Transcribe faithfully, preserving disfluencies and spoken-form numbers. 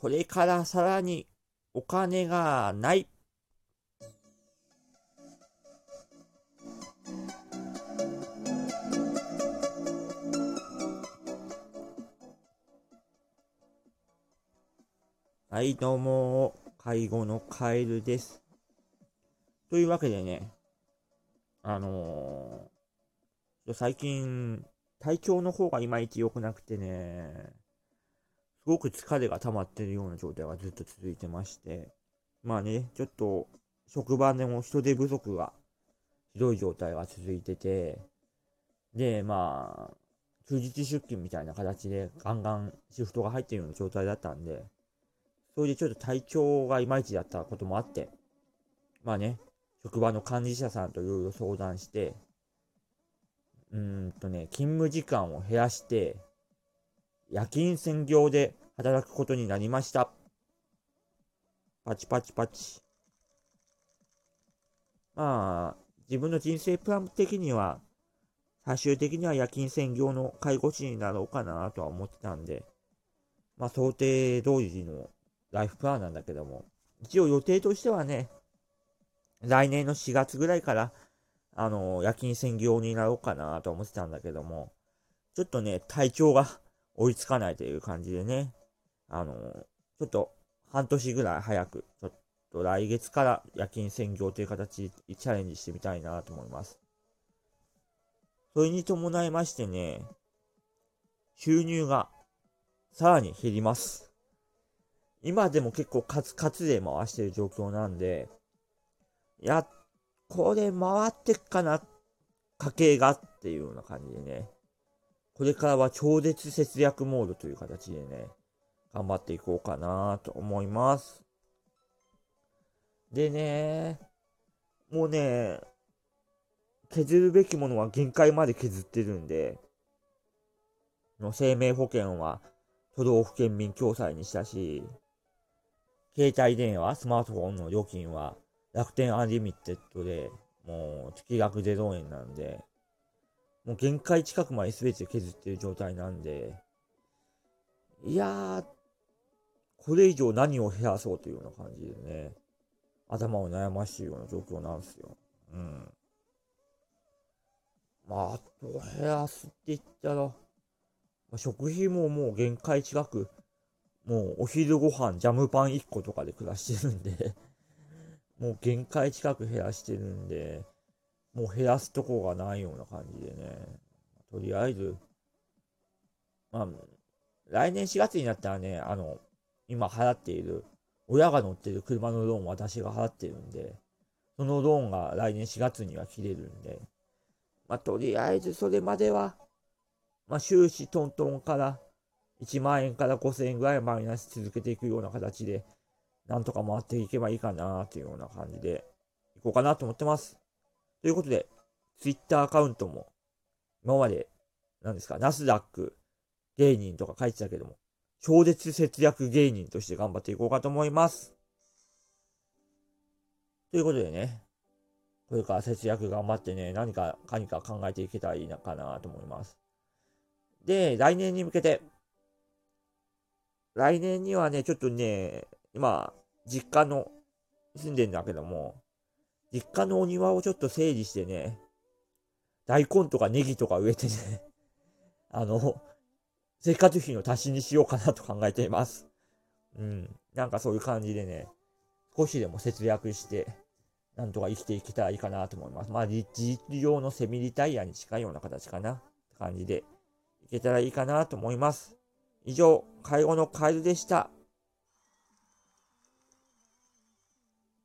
これからさらにお金がない。はい、どうも、介護のカエルです。というわけでね、あのー、最近、体調の方がいまいち良くなくてね、すごく疲れが溜まってるような状態がずっと続いてまして、まあね、ちょっと、職場でも人手不足がひどい状態が続いてて、で、まあ、休日出勤みたいな形でガンガンシフトが入ってるような状態だったんで、それでちょっと体調がいまいちだったこともあって、まあね、職場の管理者さんといろいろ相談して、うーんとね、勤務時間を減らして、夜勤専業で働くことになりました。パチパチパチ。まあ、自分の人生プラン的には、最終的には夜勤専業の介護士になろうかなとは思ってたんで、まあ想定通りのライフプランなんだけども、一応予定としてはね、来年のしがつぐらいから、あの、夜勤専業になろうかなと思ってたんだけども、ちょっとね、体調が追いつかないという感じでね、あの、ちょっと半年ぐらい早く、ちょっと来月から夜勤専業という形でチャレンジしてみたいなと思います。それに伴いましてね、収入がさらに減ります。今でも結構カツカツで回してる状況なんで、いや、これ回ってっかな、家計がっていうような感じでね、これからは超絶節約モードという形でね、頑張っていこうかなと思います。でね、もうね、削るべきものは限界まで削ってるんで、の生命保険は都道府県民共済にしたし、携帯電話、スマートフォンの料金は楽天アンリミテッドで、もう月額ゼロえんなんで、もう限界近くまで全て削ってる状態なんで、いやー、これ以上何を減らそうというような感じでね、頭を悩ましいような状況なんですよ。うん。まあ、あと減らすって言ったら、食費ももう限界近く、もうお昼ご飯ジャムパンいっことかで暮らしてるんで、もう限界近く減らしてるんで、もう減らすとこがないような感じでね。とりあえず、まあ、来年しがつになったらね、あの、今払っている、親が乗ってる車のローンを私が払ってるんで、そのローンが来年しがつには切れるんで、まあ、とりあえずそれまでは、まあ、収支トントンからいちまんえんからごせんえんぐらいマイナス続けていくような形で、なんとか回っていけばいいかなというような感じでいこうかなと思ってます。ということで、Twitter アカウントも、今まで、なんですか、ナスダック芸人とか書いてたけども、超絶節約芸人として頑張っていこうかと思います。ということでね、これから節約頑張ってね、何か、何か考えていけたらいいのかなと思います。で、来年に向けて、来年にはね、ちょっとね、今、実家の、住んでんだけども、実家のお庭をちょっと整理してね、大根とかネギとか植えてね、あの、生活費の足しにしようかなと考えています。うん、なんかそういう感じでね、少しでも節約して、なんとか生きていけたらいいかなと思います。まあ、事実上のセミリタイヤに近いような形かな、って感じで。いけたらいいかなと思います。以上、介護のカエルでした。